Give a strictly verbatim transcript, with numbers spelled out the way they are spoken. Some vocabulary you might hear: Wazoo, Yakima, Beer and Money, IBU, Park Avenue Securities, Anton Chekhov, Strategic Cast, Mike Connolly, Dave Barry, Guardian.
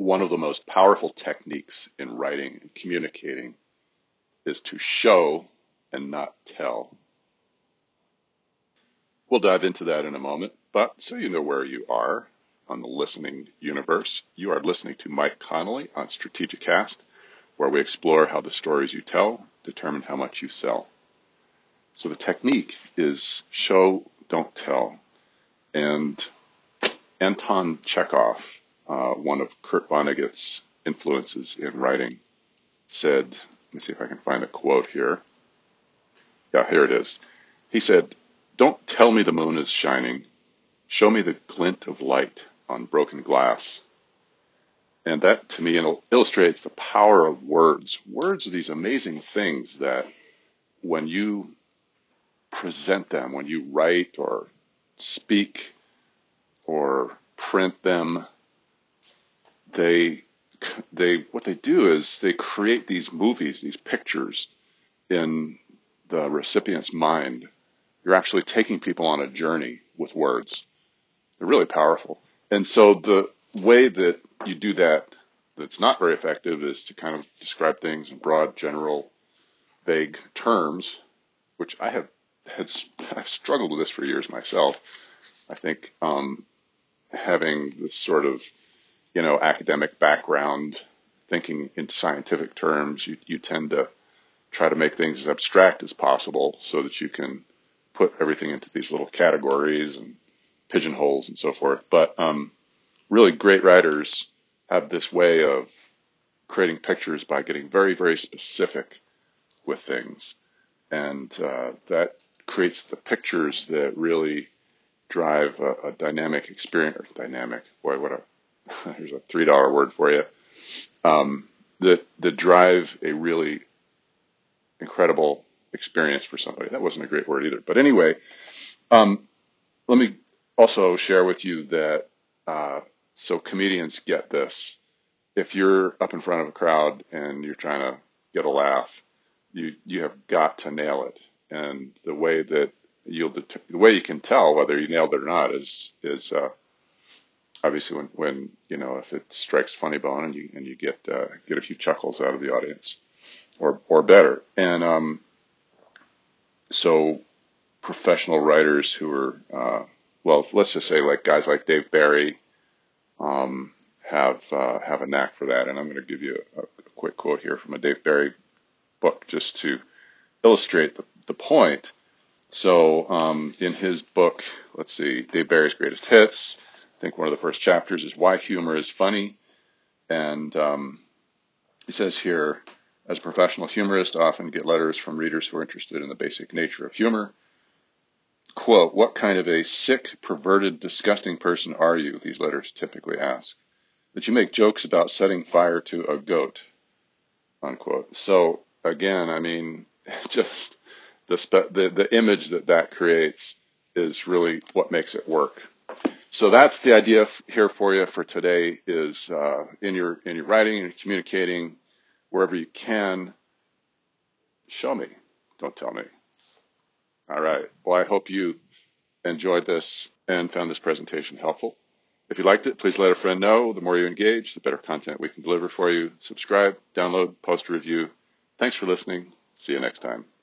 one of the most powerful techniques in writing and communicating is to show and not tell. We'll dive into that in a moment, but so you know where you are on the listening universe, you are listening to Mike Connolly on Strategic Cast, where we explore how the stories you tell determine how much you sell. So the technique is show, don't tell. And Anton Chekhov, Uh, one of Kurt Vonnegut's influences in writing, said, let me see if I can find a quote here. Yeah, here it is. He said, "Don't tell me the moon is shining. Show me the glint of light on broken glass." And that, to me, illustrates the power of words. Words are these amazing things that when you present them, when you write or speak or print them, They, they, what they do is they create these movies, these pictures in the recipient's mind. You're actually taking people on a journey with words. They're really powerful. And so the way that you do that that's not very effective is to kind of describe things in broad, general, vague terms, which I have had, I've struggled with this for years myself. I think um, having this sort of you know, academic background, thinking in scientific terms, you, you tend to try to make things as abstract as possible so that you can put everything into these little categories and pigeonholes and so forth. But um, really great writers have this way of creating pictures by getting very, very specific with things. And uh, that creates the pictures that really drive a, a dynamic experience. Or dynamic, boy, what a... Here's a three dollar word for you, um, that, that drive a really incredible experience for somebody. That wasn't a great word either. But anyway, um, let me also share with you that, uh, so comedians get this. If you're up in front of a crowd and you're trying to get a laugh, you, you have got to nail it. And the way that you'll, det- the way you can tell whether you nailed it or not is, is, uh, obviously, when, when you know if it strikes funny bone and you and you get uh, get a few chuckles out of the audience, or or better, and um, so professional writers who are uh, well, let's just say like guys like Dave Barry um, have uh, have a knack for that, and I'm going to give you a, a quick quote here from a Dave Barry book just to illustrate the the point. So um, in his book, let's see, Dave Barry's Greatest Hits. I think one of the first chapters is Why Humor is Funny. And um, he says here, as a professional humorist, I often get letters from readers who are interested in the basic nature of humor. Quote, "What kind of a sick, perverted, disgusting person are you?" These letters typically ask. "That you make jokes about setting fire to a goat." Unquote. So again, I mean, just the, spe- the the image that that creates is really what makes it work. So that's the idea f- here for you for today is uh, in your in your writing and communicating, wherever you can, show me, don't tell me. All right. Well, I hope you enjoyed this and found this presentation helpful. If you liked it, please let a friend know. The more you engage, the better content we can deliver for you. Subscribe, download, post a review. Thanks for listening. See you next time.